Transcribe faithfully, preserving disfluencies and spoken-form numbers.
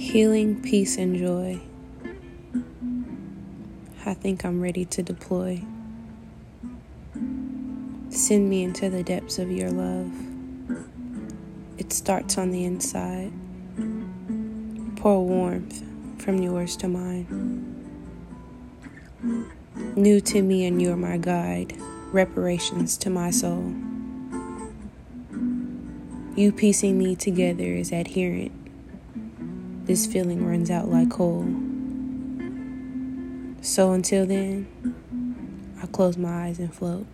Healing, peace, and joy. I think I'm ready to deploy. Send me into the depths of your love. It starts on the inside. Pour warmth from yours to mine. New to me and you're my guide. Reparations to my soul. You piecing me together is adherent. This feeling runs out like coal. So until then, I close my eyes and float.